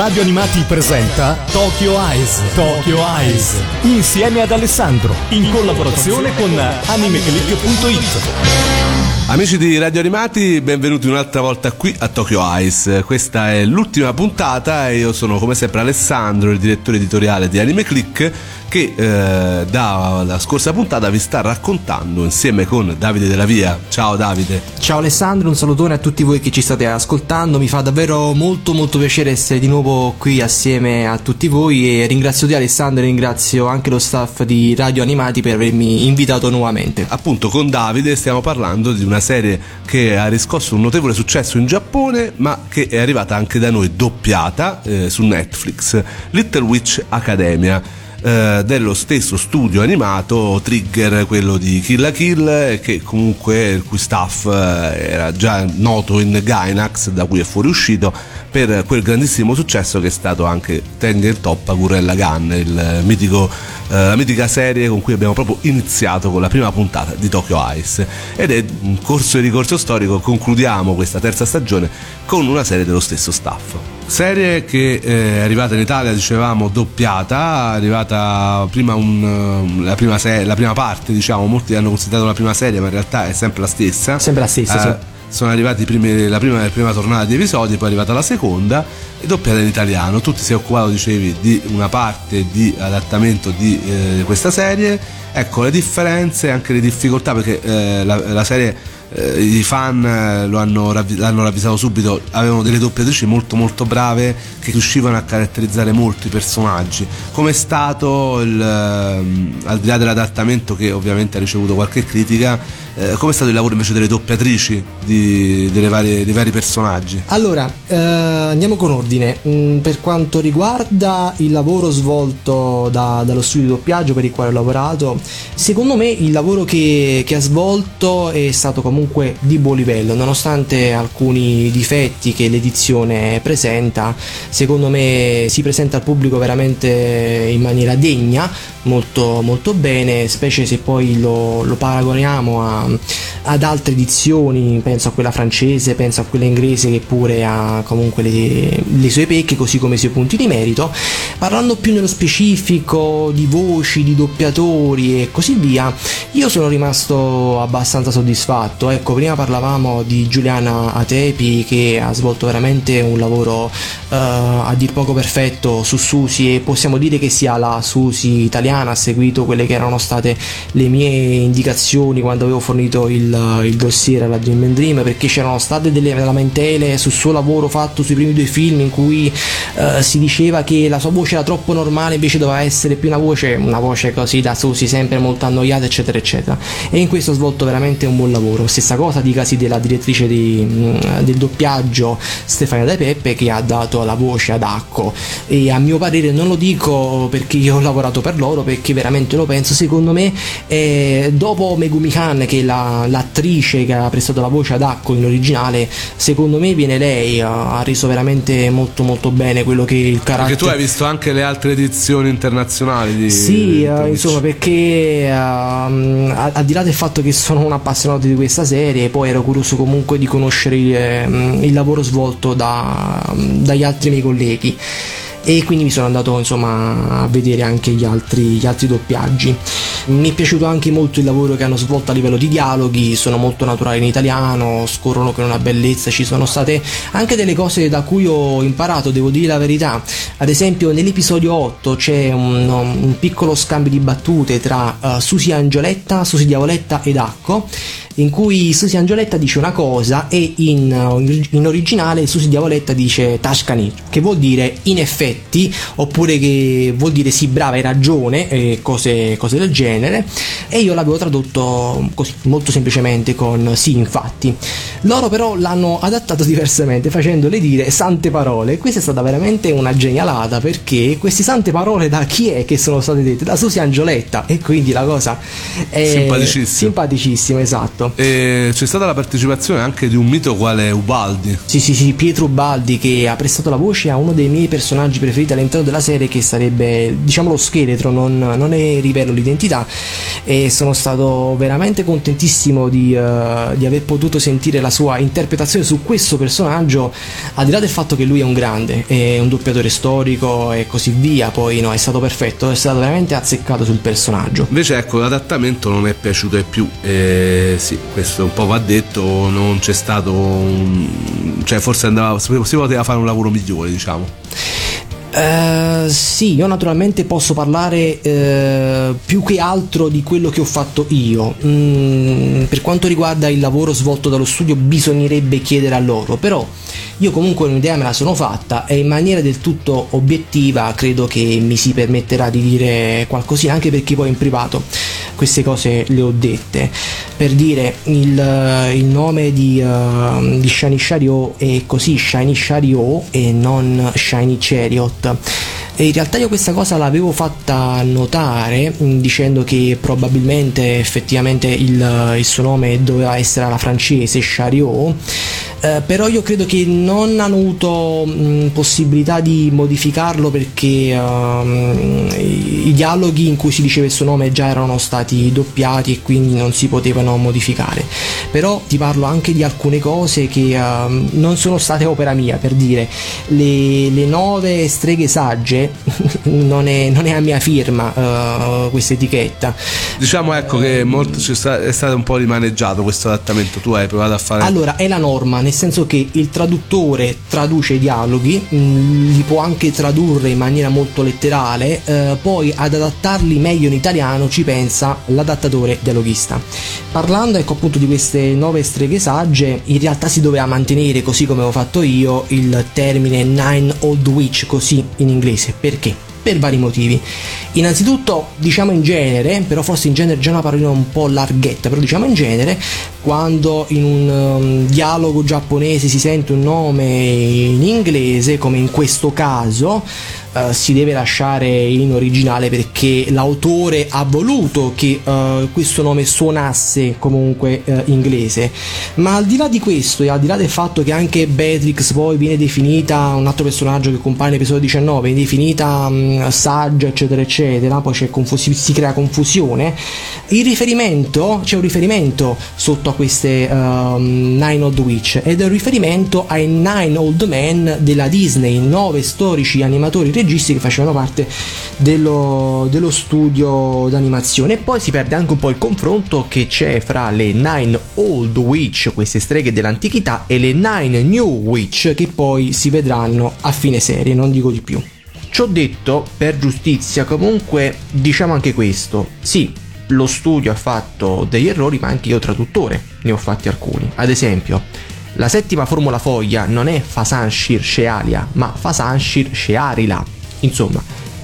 Radio Animati presenta Tokyo Eyes. Tokyo Eyes insieme ad Alessandro in collaborazione con AnimeClick.it. Amici di Radio Animati, benvenuti un'altra volta qui a Tokyo Eyes. Questa è l'ultima puntata e io sono come sempre Alessandro, il direttore editoriale di Anime Click, che dalla scorsa puntata vi sta raccontando insieme con Davide Della Via. Ciao Davide. Ciao Alessandro, un salutone a tutti voi che ci state ascoltando. Mi fa davvero molto piacere essere di nuovo qui assieme a tutti voi e ringrazio te Alessandro e ringrazio anche lo staff di Radio Animati per avermi invitato nuovamente. Appunto, con Davide stiamo parlando di una serie che ha riscosso un notevole successo in Giappone, ma che è arrivata anche da noi doppiata su Netflix, Little Witch Academia, dello stesso studio animato Trigger, quello di Kill la Kill, che comunque il cui staff era già noto in Gainax, da cui è fuoriuscito per quel grandissimo successo che è stato anche Tengen Toppa Gurren Lagann, la mitica serie con cui abbiamo proprio iniziato con la prima puntata di Tokyo Eyes. Ed è un corso e ricorso storico, concludiamo questa terza stagione con una serie dello stesso staff. Serie che è arrivata in Italia, dicevamo, doppiata, è arrivata prima la prima parte, diciamo, molti l'hanno considerata una prima serie, ma in realtà è sempre la stessa. Sempre la stessa, sì. Sono arrivati la prima tornata di episodi, poi è arrivata la seconda, e doppiata in italiano. Tu ti sei occupato, dicevi, di una parte di adattamento di questa serie. Ecco, le differenze e anche le difficoltà, perché la serie, i fan l'hanno ravvisato subito, avevano delle doppiatrici molto brave che riuscivano a caratterizzare molti personaggi. Com'è stato, al di là dell'adattamento che ovviamente ha ricevuto qualche critica, com'è stato il lavoro invece delle doppiatrici dei vari personaggi? Allora, andiamo con ordine. Per quanto riguarda il lavoro svolto dallo studio di doppiaggio per il quale ho lavorato, secondo me il lavoro che ha svolto è stato comunque di buon livello, nonostante alcuni difetti che l'edizione presenta. Secondo me si presenta al pubblico veramente in maniera degna, molto bene, specie se poi lo paragoniamo ad altre edizioni. Penso a quella francese, penso a quella inglese, che pure ha comunque le sue pecche, così come i suoi punti di merito. Parlando più nello specifico di voci, di doppiatori e così via, io sono rimasto abbastanza soddisfatto. Ecco, prima parlavamo di Giuliana Atepi, che ha svolto veramente un lavoro a dir poco perfetto su Susi, e possiamo dire che sia la Susi italiana. Ha seguito quelle che erano state le mie indicazioni quando avevo fornito il dossier alla Dream and Dream, perché c'erano state delle lamentele sul suo lavoro fatto sui primi due film, in cui si diceva che la sua voce era troppo normale, invece doveva essere più una voce così da Susi, sempre molto annoiata, eccetera eccetera. E in questo ha svolto veramente un buon lavoro. Stessa cosa dicasi della direttrice del doppiaggio Stefania De Peppe, che ha dato la voce ad Acco, e a mio parere, non lo dico perché io ho lavorato per loro, perché veramente lo penso, secondo me dopo Megumi Khan, che è l'attrice che ha prestato la voce ad Acco in originale, secondo me viene lei. Ha reso veramente molto bene quello che il carattere. Perché tu hai visto anche le altre edizioni internazionali di... Sì, insomma, perché al di là del fatto che sono un appassionato di questa serie, poi ero curioso comunque di conoscere il lavoro svolto dagli altri miei colleghi, e quindi mi sono andato, insomma, a vedere anche gli altri doppiaggi. Mi è piaciuto anche molto il lavoro che hanno svolto a livello di dialoghi, sono molto naturali in italiano, scorrono con una bellezza. Ci sono state anche delle cose da cui ho imparato, devo dire la verità. Ad esempio, nell'episodio 8 c'è un piccolo scambio di battute tra Susi Diavoletta ed Acco, in cui Susi Angioletta dice una cosa e in originale Susi Diavoletta dice Tashkani, che vuol dire in effetti, oppure che vuol dire sì, brava, hai ragione, e cose del genere. E io l'avevo tradotto così, molto semplicemente, con sì, infatti. Loro però l'hanno adattato diversamente, facendole dire sante parole. Questa è stata veramente una genialata, perché queste sante parole da chi è che sono state dette? Da Susi Angioletta. E quindi la cosa è simpaticissima, esatto. vero. E c'è stata la partecipazione anche di un mito quale Ubaldi. Sì, Pietro Ubaldi, che ha prestato la voce a uno dei miei personaggi preferiti all'interno della serie, che sarebbe, diciamo, lo scheletro, non ne rivelo l'identità, e sono stato veramente contentissimo di aver potuto sentire la sua interpretazione su questo personaggio, al di là del fatto che lui è un grande, è un doppiatore storico e così via, poi no, è stato perfetto, è stato veramente azzeccato sul personaggio. Invece ecco, l'adattamento non è piaciuto e più, sì, questo un po' va detto, non c'è stato forse si poteva fare un lavoro migliore, diciamo. Sì, io naturalmente posso parlare più che altro di quello che ho fatto io. Per quanto riguarda il lavoro svolto dallo studio, bisognerebbe chiedere a loro, però io comunque un'idea me la sono fatta e in maniera del tutto obiettiva credo che mi si permetterà di dire qualcosina, anche perché poi in privato queste cose le ho dette. Per dire, il nome di Shiny Chariot è così, Shiny Chariot e non Shiny Chariot. E in realtà io questa cosa l'avevo fatta notare dicendo che probabilmente effettivamente il suo nome doveva essere alla francese, Charieau, però io credo che non hanno avuto possibilità di modificarlo, perché i dialoghi in cui si diceva il suo nome già erano stati doppiati e quindi non si potevano modificare. Però ti parlo anche di alcune cose che non sono state opera mia. Per dire, le 9 streghe sagge non è a mia firma questa etichetta. Diciamo ecco che molto è stato un po' rimaneggiato questo adattamento. Tu hai provato a fare... Allora, è la norma, nel senso che il traduttore traduce i dialoghi, li può anche tradurre in maniera molto letterale, poi ad adattarli meglio in italiano ci pensa l'adattatore dialoghista. Parlando ecco appunto di queste 9 streghe sagge, in realtà si doveva mantenere, così come ho fatto io, il termine Nine Old Witch, così in inglese. Perché? Per vari motivi. Innanzitutto, diciamo in genere, però forse in genere è già una parola un po' larghetta, però diciamo in genere, quando in un dialogo giapponese si sente un nome in inglese, come in questo caso, si deve lasciare in originale, perché l'autore ha voluto che questo nome suonasse comunque inglese. Ma al di là di questo, e al di là del fatto che anche Beatrix poi viene definita, un altro personaggio che compare nell'episodio 19, viene definita saggia, eccetera eccetera, poi si crea confusione. C'è un riferimento sotto a queste Nine Old Witch, ed è un riferimento ai Nine Old Men della Disney, 9 storici animatori registi che facevano parte dello studio d'animazione. E poi si perde anche un po' il confronto che c'è fra le Nine Old Witch, queste streghe dell'antichità, e le Nine New Witch, che poi si vedranno a fine serie, non dico di più. Ciò detto, per giustizia comunque diciamo anche questo: sì, lo studio ha fatto degli errori, ma anche io traduttore ne ho fatti alcuni. Ad esempio, la settima formula foglia non è Fasanshir Sealia, ma Fasanshir Searila. Insomma,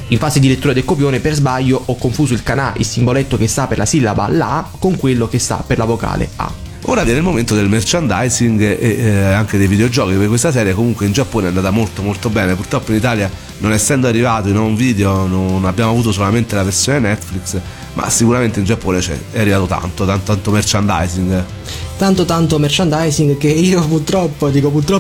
in fase di lettura del copione per sbaglio ho confuso il kana, il simboletto che sta per la sillaba la, con quello che sta per la vocale a. Ora viene il momento del merchandising e anche dei videogiochi, perché questa serie comunque in Giappone è andata molto molto bene. Purtroppo in Italia, non essendo arrivato in home video, non abbiamo avuto solamente la versione Netflix, ma sicuramente in Giappone è arrivato tanto merchandising. Tanto merchandising che io purtroppo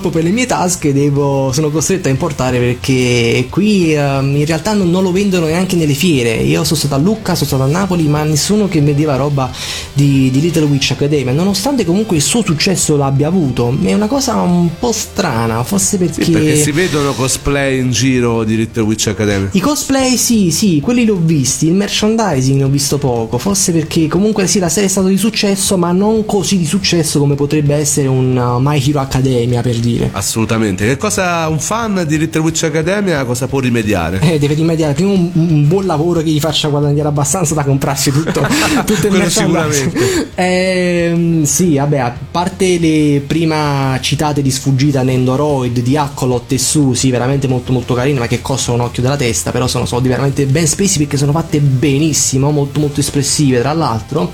per le mie tasche sono costretto a importare, perché qui in realtà non lo vendono neanche nelle fiere. Io sono stato a Lucca, sono stato a Napoli, ma nessuno che vendeva roba di Little Witch Academia, nonostante comunque il suo successo l'abbia avuto. È una cosa un po' strana, forse perché... Sì, perché si vedono cosplay in giro di Little Witch Academia. I cosplay sì, quelli li ho visti, il merchandising ne ho visto poco, forse perché comunque sì, la serie è stata di successo, ma non così di successo come potrebbe essere un My Hero Academia, per dire. Assolutamente. Che cosa un fan di Little Witch Academia cosa può rimediare? Deve rimediare prima un buon lavoro che gli faccia guadagnare abbastanza da comprarsi tutto il merchandising. Sì, vabbè, a parte le prima citate di sfuggita, Nendoroid, di Accolot e Susi, veramente molto molto carine, ma che costano un occhio della testa, però sono soldi veramente ben spesi, perché sono fatte benissimo, molto molto espressive tra l'altro.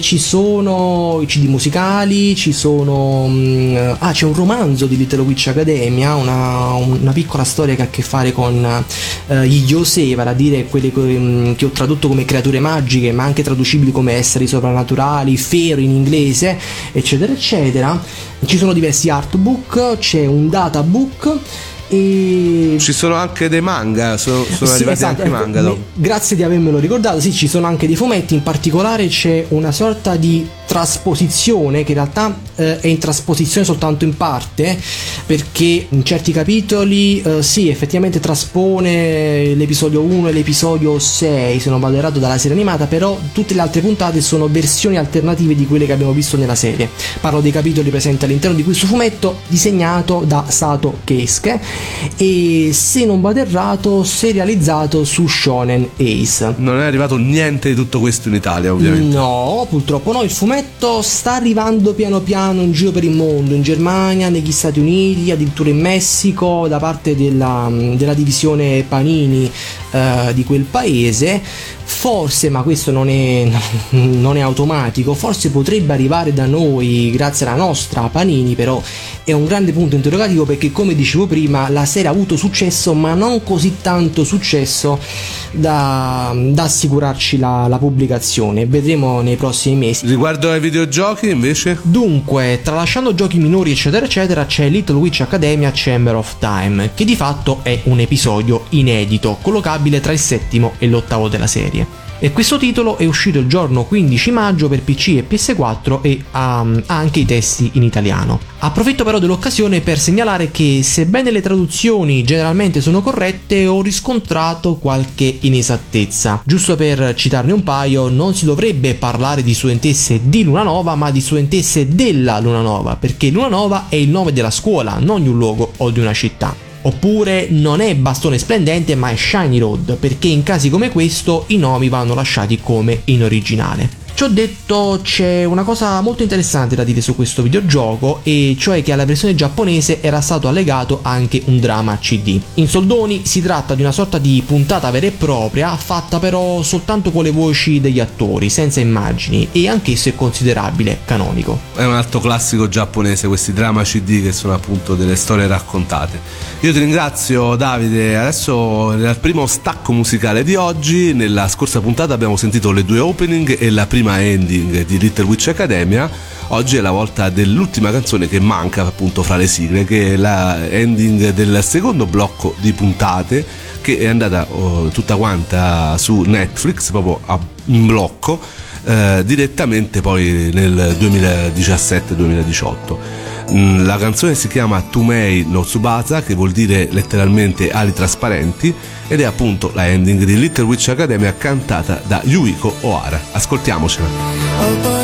ci sono i CD musicali, ci sono c'è un romanzo di Little Witch Academia, una piccola storia che ha a che fare con gli Yosei, vale a dire quelle che ho tradotto come creature magiche, ma anche traducibili come esseri soprannaturali, fairy in inglese, eccetera eccetera. Ci sono diversi artbook, c'è un databook. E... ci sono anche dei manga, sono sì, arrivati, esatto, anche manga, ecco, dopo. Grazie di avermelo ricordato. Sì, ci sono anche dei fumetti, in particolare c'è una sorta di trasposizione che in realtà è in trasposizione soltanto in parte, perché in certi capitoli sì, effettivamente traspone l'episodio 1 e l'episodio 6, se non vado errato, dalla serie animata, però tutte le altre puntate sono versioni alternative di quelle che abbiamo visto nella serie. Parlo dei capitoli presenti all'interno di questo fumetto disegnato da Sato Keisuke e, se non vado errato, serializzato su Shonen Ace. Non è arrivato niente di tutto questo in Italia, ovviamente. No, purtroppo no. Il fumetto sta arrivando piano piano in giro per il mondo, in Germania, negli Stati Uniti, addirittura in Messico, da parte della divisione Panini di quel paese. Forse, ma questo non è automatico, forse potrebbe arrivare da noi grazie alla nostra Panini, però è un grande punto interrogativo, perché, come dicevo prima, la serie ha avuto successo, ma non così tanto successo da assicurarci la pubblicazione. Vedremo nei prossimi mesi. Riguardo ai videogiochi, invece? Dunque, tralasciando giochi minori eccetera eccetera, c'è Little Witch Academia Chamber of Time, che di fatto è un episodio inedito, collocabile tra il settimo e l'8° della serie. E questo titolo è uscito il giorno 15 maggio per PC e PS4 e ha anche i testi in italiano. Approfitto però dell'occasione per segnalare che, sebbene le traduzioni generalmente sono corrette, ho riscontrato qualche inesattezza. Giusto per citarne un paio, non si dovrebbe parlare di studentesse di Lunanova, ma di studentesse della Lunanova, perché Lunanova è il nome della scuola, non di un luogo o di una città. Oppure non è Bastone Splendente ma è Shiny Road, perché in casi come questo i nomi vanno lasciati come in originale. Ciò detto, c'è una cosa molto interessante da dire su questo videogioco, e cioè che alla versione giapponese era stato allegato anche un drama CD. In soldoni, si tratta di una sorta di puntata vera e propria, fatta però soltanto con le voci degli attori, senza immagini, e anch'esso è considerabile canonico. È un altro classico giapponese, questi drama CD, che sono appunto delle storie raccontate. Io ti ringrazio, Davide. Adesso, nel primo stacco musicale di oggi, nella scorsa puntata abbiamo sentito le due opening e la prima ending di Little Witch Academia. Oggi è la volta dell'ultima canzone che manca appunto fra le sigle, che è la ending del secondo blocco di puntate, che è andata tutta quanta su Netflix proprio in blocco, direttamente poi nel 2017-2018. La canzone si chiama Tumei no Tsubasa, che vuol dire letteralmente ali trasparenti, ed è appunto la ending di Little Witch Academia cantata da Yuiko Ohara. Ascoltiamocela.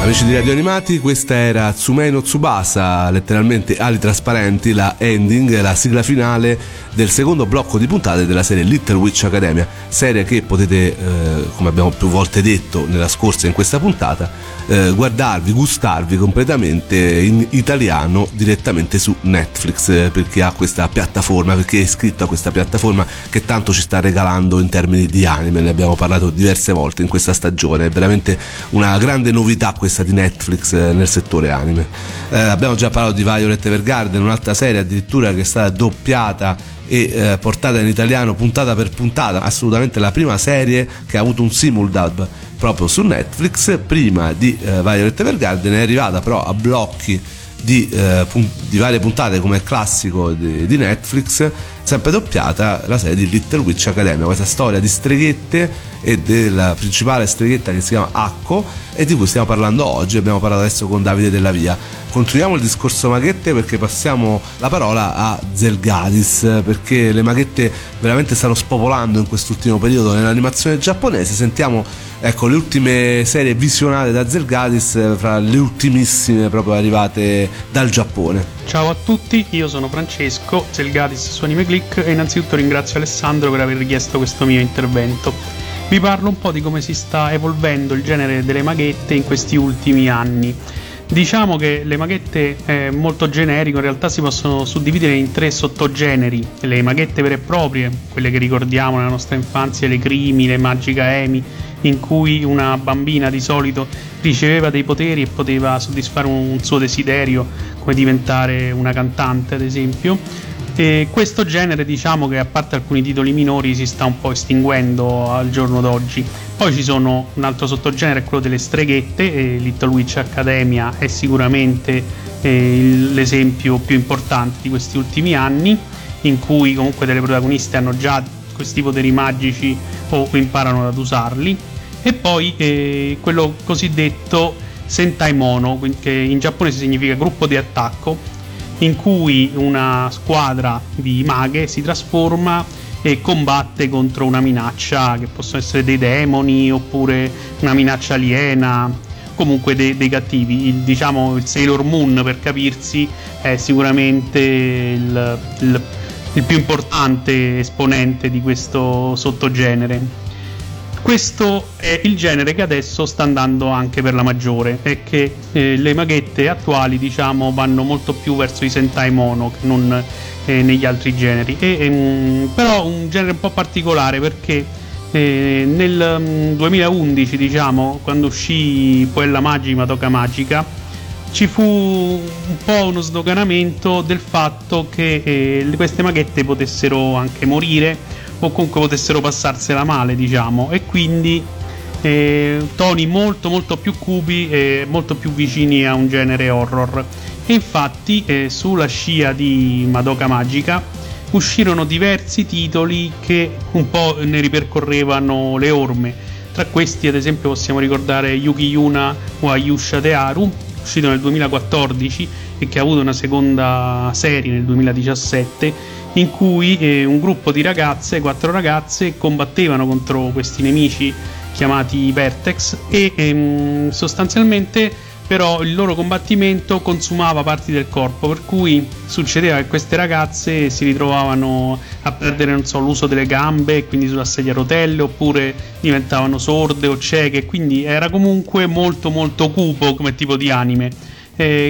Amici di Radio Animati, questa era Tumei no Tsubasa, letteralmente ali trasparenti, la ending, la sigla finale del secondo blocco di puntate della serie Little Witch Academia, serie che potete, come abbiamo più volte detto nella scorsa e in questa puntata, guardarvi, gustarvi completamente in italiano direttamente su Netflix, perché ha questa piattaforma, perché è iscritto a questa piattaforma che tanto ci sta regalando in termini di anime. Ne abbiamo parlato diverse volte in questa stagione, è veramente una grande novità questa di Netflix nel settore anime. Abbiamo già parlato di Violet Evergarden, un'altra serie addirittura che è stata doppiata e portata in italiano puntata per puntata, assolutamente la prima serie che ha avuto un simuldub proprio su Netflix. Prima di Violet Evergarden è arrivata però a blocchi di varie puntate, come è classico di Netflix, sempre doppiata la serie di Little Witch Academia, questa storia di streghette e della principale streghetta che si chiama Akko e di cui stiamo parlando oggi. Abbiamo parlato adesso con Davide Della Via. Continuiamo il discorso maghette, perché passiamo la parola a Zelgadis, perché le maghette veramente stanno spopolando in quest'ultimo periodo nell'animazione giapponese. Sentiamo, ecco, le ultime serie visionate da Zelgadis, fra le ultimissime proprio arrivate dal Giappone. Ciao a tutti, io sono Francesco, Zelgadis su AnimeClick, e innanzitutto ringrazio Alessandro per aver richiesto questo mio intervento. Vi parlo un po' di come si sta evolvendo il genere delle maghette in questi ultimi anni. Diciamo che le maghette molto generico, in realtà si possono suddividere in tre sottogeneri: le maghette vere e proprie, quelle che ricordiamo nella nostra infanzia, le crimi, le magica emi, in cui una bambina di solito riceveva dei poteri e poteva soddisfare un suo desiderio, come diventare una cantante ad esempio. E questo genere, diciamo che, a parte alcuni titoli minori, si sta un po' estinguendo al giorno d'oggi. Poi ci sono un altro sottogenere, quello delle streghette, e Little Witch Academia è sicuramente l'esempio più importante di questi ultimi anni, in cui comunque delle protagoniste hanno già questi poteri magici o imparano ad usarli. E poi quello cosiddetto Sentai Mono, che in giapponese significa gruppo di attacco, in cui una squadra di maghe si trasforma e combatte contro una minaccia, che possono essere dei demoni oppure una minaccia aliena, comunque dei cattivi. Diciamo il Sailor Moon, per capirsi, è sicuramente il più importante esponente di questo sottogenere. Questo è il genere che adesso sta andando anche per la maggiore, è che le maghette attuali, diciamo, vanno molto più verso i Sentai Mono che non negli altri generi. Però un genere un po' particolare, perché nel 2011, diciamo, quando uscì Puella Magica Toca Magica, ci fu un po' uno sdoganamento del fatto che queste maghette potessero anche morire o comunque potessero passarsela male, diciamo, e quindi toni molto molto più cupi e molto più vicini a un genere horror. E infatti sulla scia di Madoka Magica uscirono diversi titoli che un po' ne ripercorrevano le orme. Tra questi ad esempio possiamo ricordare Yuki Yuna wa Yusha Teharu, uscito nel 2014 e che ha avuto una seconda serie nel 2017, in cui un gruppo di ragazze, 4 ragazze, combattevano contro questi nemici chiamati Vertex e sostanzialmente però il loro combattimento consumava parti del corpo, per cui succedeva che queste ragazze si ritrovavano a perdere, non so, l'uso delle gambe, quindi sulla sedia a rotelle, oppure diventavano sorde o cieche, quindi era comunque molto molto cupo come tipo di anime.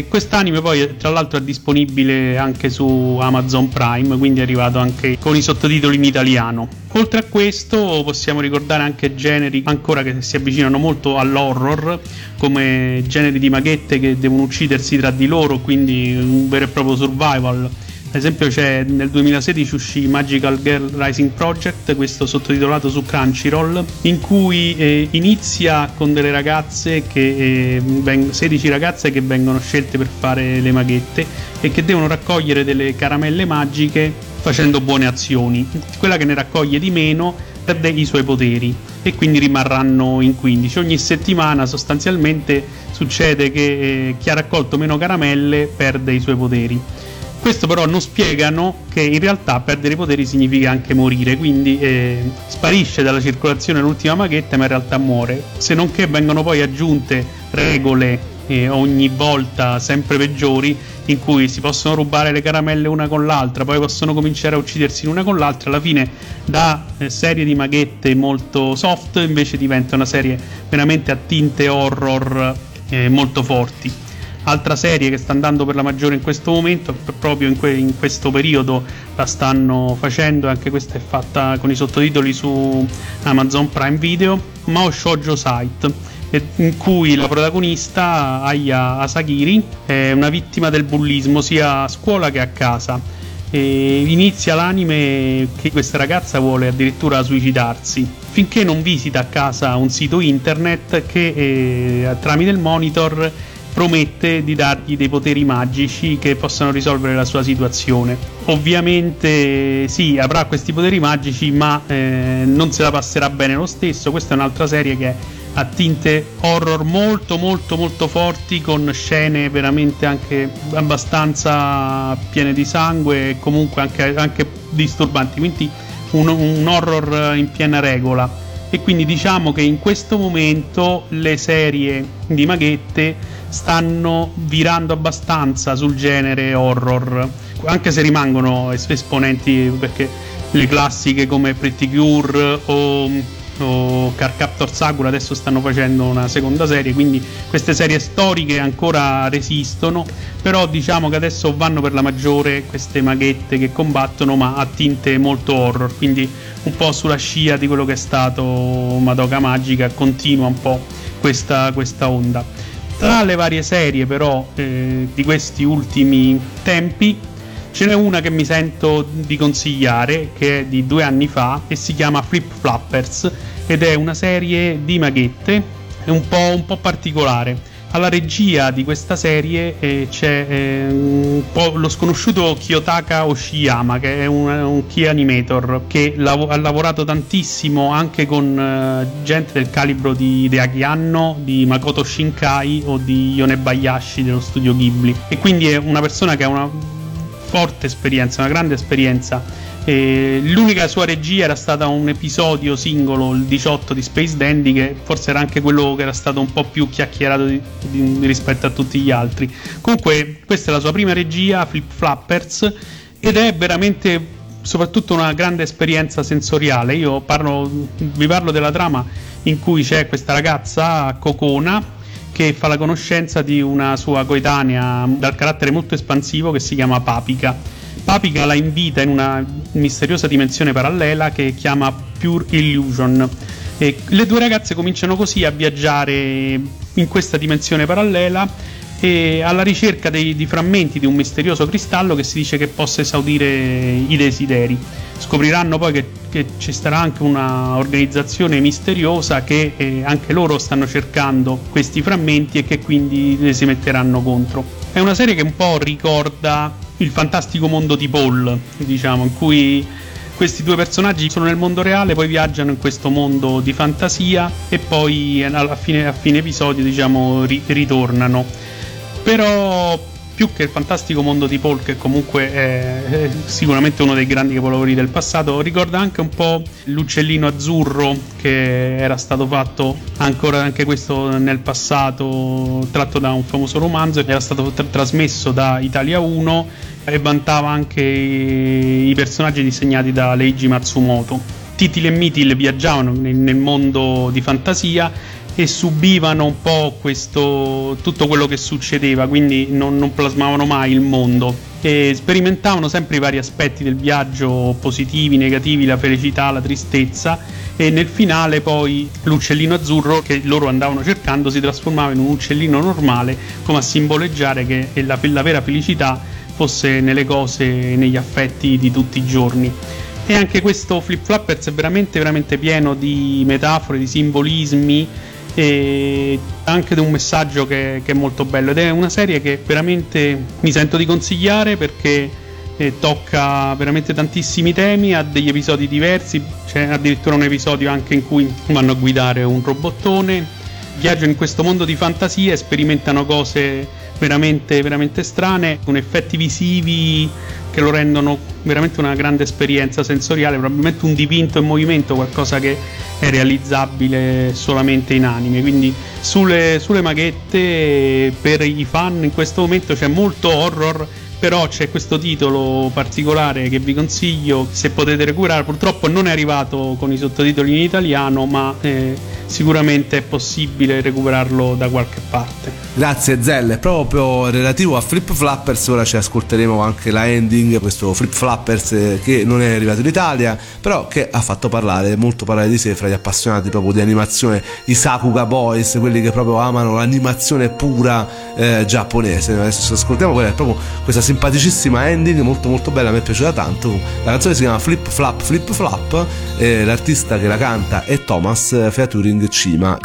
Quest'anime poi tra l'altro è disponibile anche su Amazon Prime, quindi è arrivato anche con i sottotitoli in italiano. Oltre a questo possiamo ricordare anche generi ancora che si avvicinano molto all'horror, come generi di maghette che devono uccidersi tra di loro, quindi un vero e proprio survival. Ad esempio c'è nel 2016 uscì Magical Girl Rising Project, questo sottotitolato su Crunchyroll, in cui inizia con delle ragazze che 16 ragazze che vengono scelte per fare le maghette e che devono raccogliere delle caramelle magiche facendo buone azioni. Quella che ne raccoglie di meno perde i suoi poteri e quindi rimarranno in 15. Ogni settimana sostanzialmente succede che chi ha raccolto meno caramelle perde i suoi poteri. Questo però non spiegano che in realtà perdere i poteri significa anche morire, quindi sparisce dalla circolazione l'ultima maghetta, ma in realtà muore, se non che vengono poi aggiunte regole ogni volta sempre peggiori, in cui si possono rubare le caramelle una con l'altra, poi possono cominciare a uccidersi l'una con l'altra. Alla fine da serie di maghette molto soft invece diventa una serie veramente a tinte horror molto forti. Altra serie che sta andando per la maggiore in questo momento, proprio in questo periodo la stanno facendo, anche questa è fatta con i sottotitoli su Amazon Prime Video, Mao Shoujo Site, in cui la protagonista Aya Asagiri è una vittima del bullismo sia a scuola che a casa. E inizia l'anime che questa ragazza vuole addirittura suicidarsi, finché non visita a casa un sito internet che tramite il monitor promette di dargli dei poteri magici che possano risolvere la sua situazione. Ovviamente sì, avrà questi poteri magici, ma non se la passerà bene lo stesso. Questa è un'altra serie che ha tinte horror molto molto molto forti, con scene veramente anche abbastanza piene di sangue e comunque anche disturbanti, quindi un horror in piena regola. E quindi diciamo che in questo momento le serie di maghette stanno virando abbastanza sul genere horror, anche se rimangono esponenti, perché le classiche come Pretty Cure o Cardcaptor Sakura adesso stanno facendo una seconda serie, quindi queste serie storiche ancora resistono, però diciamo che adesso vanno per la maggiore queste maghette che combattono ma a tinte molto horror, quindi un po' sulla scia di quello che è stato Madoka Magica continua un po' questa onda. Tra le varie serie però di questi ultimi tempi ce n'è una che mi sento di consigliare, che è di 2 anni fa e si chiama Flip Flappers, ed è una serie di maghette un po' particolare. Alla regia di questa serie c'è un po' lo sconosciuto Kiyotaka Oshiyama, che è un key animator che ha lavorato tantissimo anche con gente del calibro di Hideaki Anno, di Makoto Shinkai o di Yonebayashi dello studio Ghibli, e quindi è una persona che ha una forte esperienza, una grande esperienza. L'unica sua regia era stata un episodio singolo, il 18 di Space Dandy, che forse era anche quello che era stato un po' più chiacchierato rispetto a tutti gli altri. Comunque questa è la sua prima regia, Flip Flappers, ed è veramente soprattutto una grande esperienza sensoriale. Io vi parlo della trama, in cui c'è questa ragazza Kokona che fa la conoscenza di una sua coetanea dal carattere molto espansivo che si chiama Papika. Papika la invita in una misteriosa dimensione parallela che chiama Pure Illusion, e le due ragazze cominciano così a viaggiare in questa dimensione parallela e alla ricerca di frammenti di un misterioso cristallo che si dice che possa esaudire i desideri. Scopriranno poi che ci sarà anche una organizzazione misteriosa che anche loro stanno cercando questi frammenti e che quindi si metteranno contro. È una serie che un po' ricorda il fantastico mondo di Paul, diciamo, in cui questi due personaggi sono nel mondo reale, poi viaggiano in questo mondo di fantasia e poi a fine episodio, diciamo, ritornano. Però più che il fantastico mondo di Paul, che comunque è sicuramente uno dei grandi capolavori del passato, ricorda anche un po' l'uccellino azzurro, che era stato fatto anche questo nel passato, tratto da un famoso romanzo che era stato trasmesso da Italia 1 e vantava anche i personaggi disegnati da Leiji Matsumoto. Titil e Mitil viaggiavano nel mondo di fantasia e subivano un po' tutto quello che succedeva, quindi non plasmavano mai il mondo e sperimentavano sempre i vari aspetti del viaggio, positivi, negativi, la felicità, la tristezza, e nel finale poi l'uccellino azzurro che loro andavano cercando si trasformava in un uccellino normale, come a simboleggiare che la vera felicità fosse nelle cose, negli affetti di tutti i giorni. E anche questo Flip Flappers è veramente veramente pieno di metafore, di simbolismi e anche di un messaggio che è molto bello, ed è una serie che veramente mi sento di consigliare perché tocca veramente tantissimi temi, ha degli episodi diversi, c'è addirittura un episodio anche in cui vanno a guidare un robottone, viaggiano in questo mondo di fantasia e sperimentano cose veramente veramente strane, con effetti visivi che lo rendono veramente una grande esperienza sensoriale, probabilmente un dipinto in movimento, qualcosa che è realizzabile solamente in anime. Quindi sulle maghette per i fan in questo momento c'è molto horror, però c'è questo titolo particolare che vi consiglio se potete recuperare. Purtroppo non è arrivato con i sottotitoli in italiano, ma sicuramente è possibile recuperarlo da qualche parte. Grazie Zelle. Proprio relativo a Flip Flappers, ora ci ascolteremo anche la ending, questo Flip Flappers che non è arrivato in Italia, però che ha fatto molto parlare di sé fra gli appassionati proprio di animazione, i Sakuga Boys, quelli che proprio amano l'animazione pura giapponese. Adesso ci ascoltiamo quella, è proprio questa simpaticissima ending, molto molto bella, mi è piaciuta tanto. La canzone si chiama Flip Flap Flip Flap, l'artista che la canta è Thomas featuring Cima.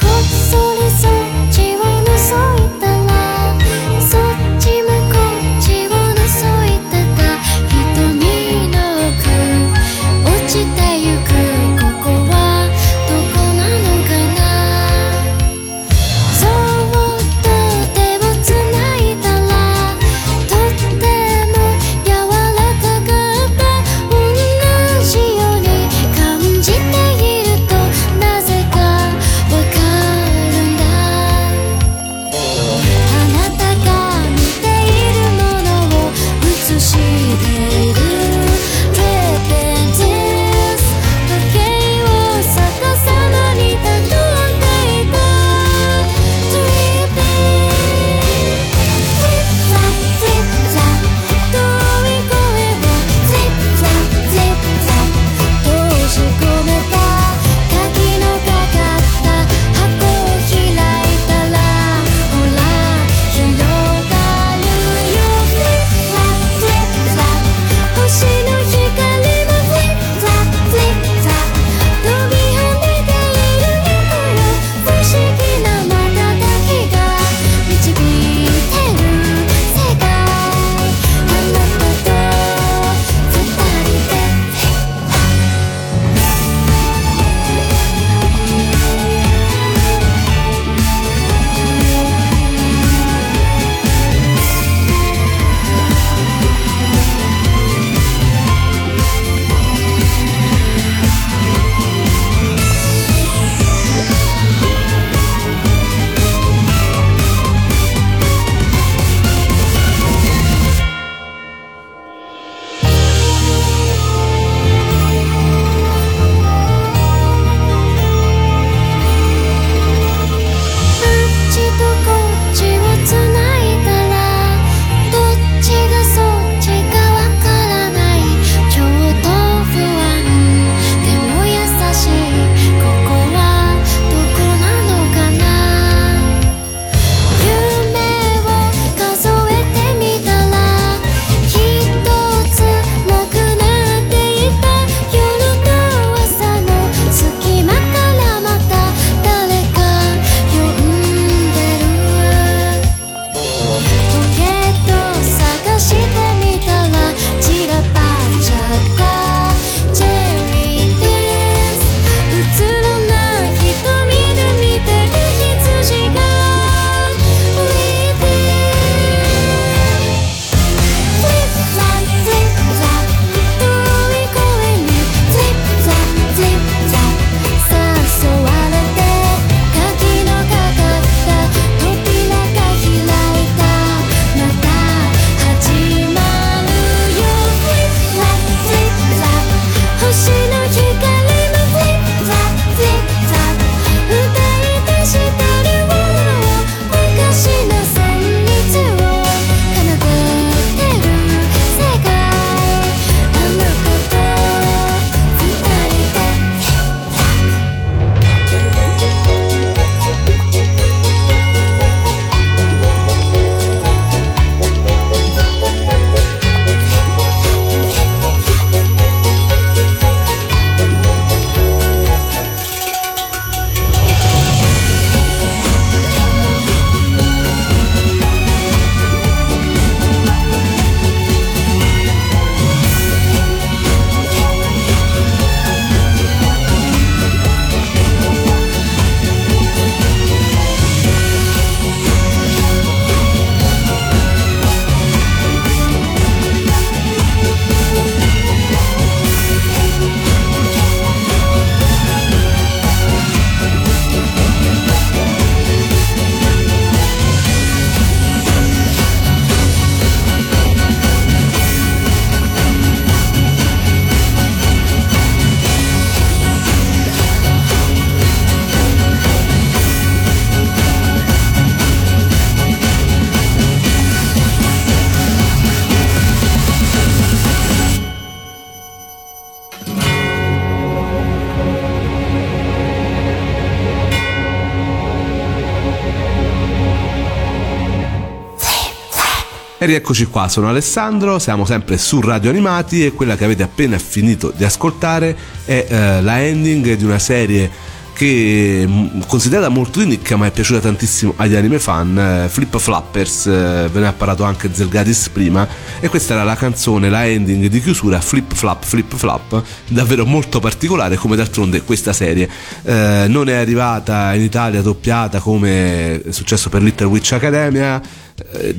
E rieccoci qua, sono Alessandro, siamo sempre su Radio Animati e quella che avete appena finito di ascoltare è la ending di una serie che considerata molto di nicchia ma è piaciuta tantissimo agli anime fan, Flip Flappers, ve ne ha parlato anche Zelgadis prima, e questa era la canzone, la ending di chiusura, Flip Flap, davvero molto particolare come d'altronde questa serie. Non è arrivata in Italia doppiata come è successo per Little Witch Academia,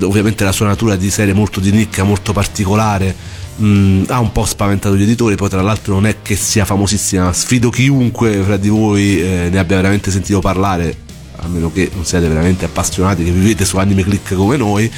ovviamente la sua natura di serie molto di nicchia, molto particolare, ha un po' spaventato gli editori. Poi tra l'altro non è che sia famosissima, sfido chiunque fra di voi ne abbia veramente sentito parlare, a meno che non siate veramente appassionati che vivete su Anime Click come noi.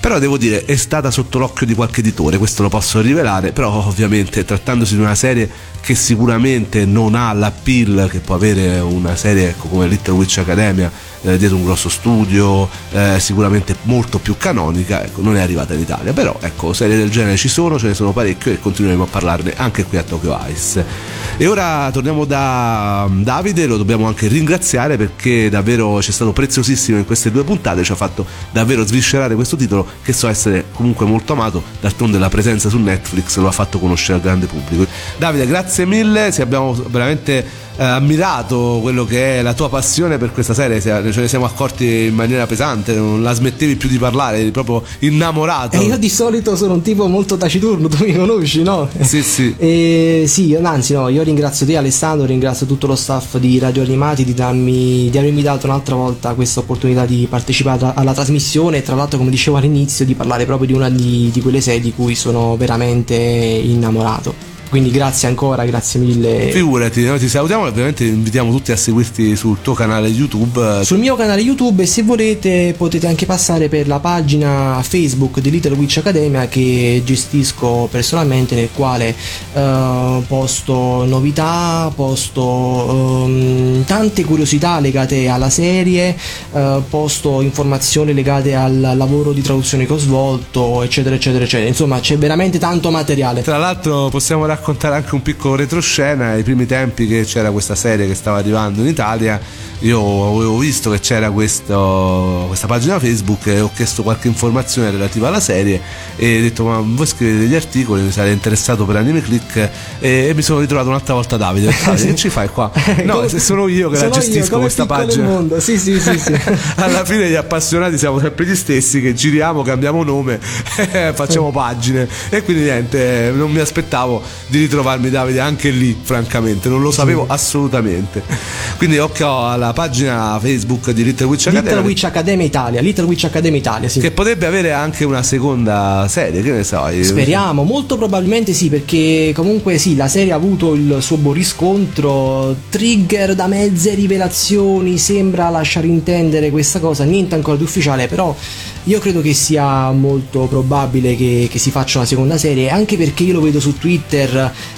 Però devo dire, è stata sotto l'occhio di qualche editore, questo lo posso rivelare, però ovviamente trattandosi di una serie che sicuramente non ha l'appeal che può avere una serie, ecco, come Little Witch Academia, dietro un grosso studio, sicuramente molto più canonica, ecco, non è arrivata in Italia. Però ecco, serie del genere ci sono, ce ne sono parecchie e continueremo a parlarne anche qui a Tokyo Eyes. E ora torniamo da Davide, lo dobbiamo anche ringraziare perché davvero c'è stato preziosissimo in queste due puntate, ci ha fatto davvero sviscerare questo titolo che so essere comunque molto amato, d'altronde la presenza su Netflix lo ha fatto conoscere al grande pubblico. Davide, grazie mille, abbiamo veramente ammirato quello che è la tua passione per questa serie, ce ne siamo accorti in maniera pesante, non la smettevi più di parlare, eri proprio innamorato. E io di solito sono un tipo molto taciturno, tu mi conosci, no? Sì. Io ringrazio te Alessandro, ringrazio tutto lo staff di Radio Animati di avermi dato un'altra volta questa opportunità di partecipare alla trasmissione, e tra l'altro, come dicevo all'inizio, di parlare proprio di una di quelle serie di cui sono veramente innamorato. Quindi grazie ancora, grazie mille. Figurati, noi ti salutiamo e ovviamente invitiamo tutti a seguirti sul tuo canale YouTube. Sul mio canale YouTube, e se volete potete anche passare per la pagina Facebook di Little Witch Academia che gestisco personalmente, nel quale posto novità, posto tante curiosità legate alla serie, posto informazioni legate al lavoro di traduzione che ho svolto, eccetera. Insomma, c'è veramente tanto materiale. Tra l'altro possiamo raccontare anche un piccolo retroscena. Ai primi tempi che c'era questa serie che stava arrivando in Italia, io avevo visto che c'era questa pagina Facebook e ho chiesto qualche informazione relativa alla serie e ho detto: ma voi scrivete degli articoli, mi sarei interessato per Anime Click, e mi sono ritrovato un'altra volta Davide. Che ci fai qua? No, se sono io che la gestisco questa pagina. Sì. Alla fine gli appassionati siamo sempre gli stessi, che giriamo, cambiamo nome, facciamo pagine, e quindi niente, non mi aspettavo di ritrovarmi Davide anche lì, francamente non lo sapevo assolutamente. Quindi occhio alla pagina Facebook di Little Witch Academia Italia, sì, che potrebbe avere anche una seconda serie, che ne sai, speriamo, molto probabilmente sì, perché comunque sì, la serie ha avuto il suo buon riscontro. Trigger da mezze rivelazioni sembra lasciare intendere questa cosa, niente ancora di ufficiale, però io credo che sia molto probabile che si faccia una seconda serie, anche perché io lo vedo su Twitter,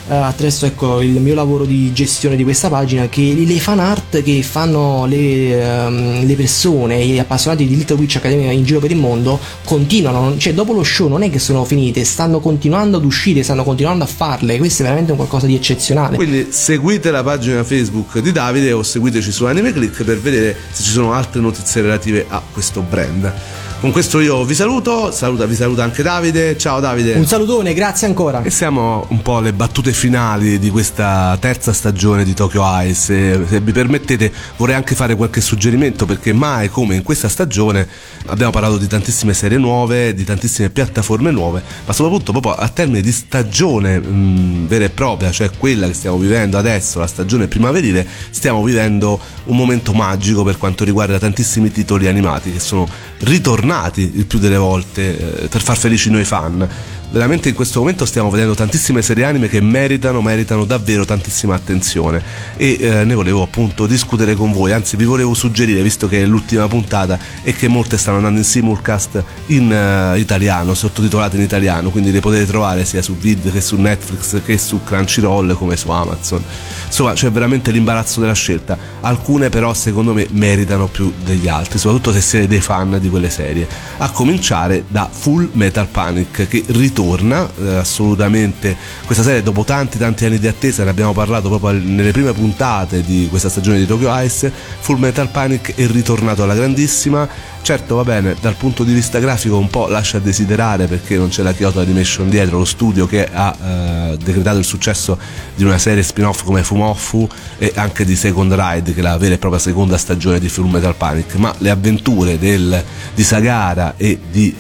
attraverso ecco il mio lavoro di gestione di questa pagina, che le fan art che fanno le persone, gli appassionati di Little Witch Academia in giro per il mondo continuano, cioè dopo lo show non è che sono finite, stanno continuando ad uscire, stanno continuando a farle, questo è veramente un qualcosa di eccezionale. Quindi seguite la pagina Facebook di Davide o seguiteci su AnimeClick per vedere se ci sono altre notizie relative a questo brand. Con questo io vi saluto, vi saluta anche Davide. Ciao Davide. Un salutone, grazie ancora. E siamo un po' alle battute finali di questa terza stagione di Tokyo Eyes. Se vi permettete vorrei anche fare qualche suggerimento, perché mai come in questa stagione abbiamo parlato di tantissime serie nuove, di tantissime piattaforme nuove, ma soprattutto proprio a termine di stagione vera e propria, cioè quella che stiamo vivendo adesso, la stagione primaverile, stiamo vivendo un momento magico per quanto riguarda tantissimi titoli animati che sono ritornati il più delle volte per far felici noi fan. Veramente in questo momento stiamo vedendo tantissime serie anime che meritano davvero tantissima attenzione, e ne volevo appunto discutere con voi, anzi vi volevo suggerire, visto che è l'ultima puntata e che molte stanno andando in simulcast in italiano, sottotitolate in italiano, quindi le potete trovare sia su Vid che su Netflix che su Crunchyroll come su Amazon. Insomma, c'è veramente l'imbarazzo della scelta, alcune però secondo me meritano più degli altri, soprattutto se siete dei fan di quelle serie, a cominciare da Full Metal Panic, che ritorna torna assolutamente questa serie dopo tanti anni di attesa. Ne abbiamo parlato proprio nelle prime puntate di questa stagione di Tokyo Eyes. Full Metal Panic è ritornato alla grandissima. Certo, va bene, dal punto di vista grafico un po' lascia a desiderare, perché non c'è la Kyoto Animation dietro, lo studio che ha decretato il successo di una serie spin-off come Fumofu e anche di Second Ride, che è la vera e propria seconda stagione di Full Metal Panic. Ma le avventure di Sagara e di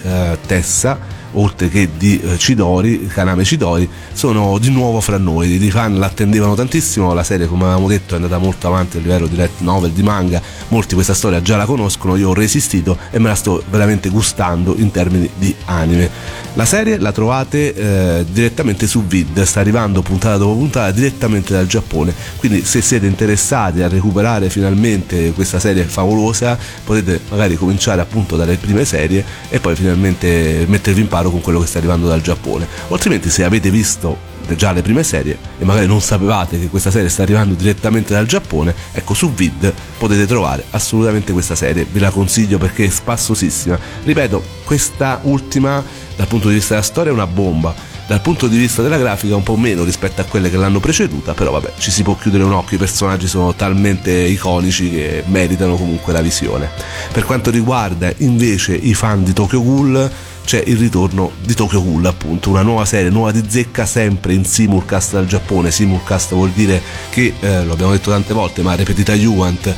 Tessa, oltre che di Chidori, Kaname Chidori, sono di nuovo fra noi. I fan l'attendevano tantissimo, la serie, come avevamo detto, è andata molto avanti a livello di light novel, di manga, molti questa storia già la conoscono, io ho resistito e me la sto veramente gustando in termini di anime. La serie la trovate direttamente su Vid, sta arrivando puntata dopo puntata direttamente dal Giappone, quindi se siete interessati a recuperare finalmente questa serie favolosa potete magari cominciare appunto dalle prime serie e poi finalmente mettervi in con quello che sta arrivando dal Giappone. Altrimenti, se avete visto già le prime serie e magari non sapevate che questa serie sta arrivando direttamente dal Giappone, ecco, su Vid potete trovare assolutamente questa serie, ve la consiglio perché è spassosissima. Ripeto, questa ultima dal punto di vista della storia è una bomba, dal punto di vista della grafica un po' meno rispetto a quelle che l'hanno preceduta, però vabbè, ci si può chiudere un occhio, i personaggi sono talmente iconici che meritano comunque la visione. Per quanto riguarda invece i fan di Tokyo Ghoul, c'è il ritorno di Tokyo Ghoul, appunto, una nuova serie, nuova di zecca, sempre in simulcast dal Giappone. Simulcast vuol dire che, lo abbiamo detto tante volte, ma ripetita iuvant,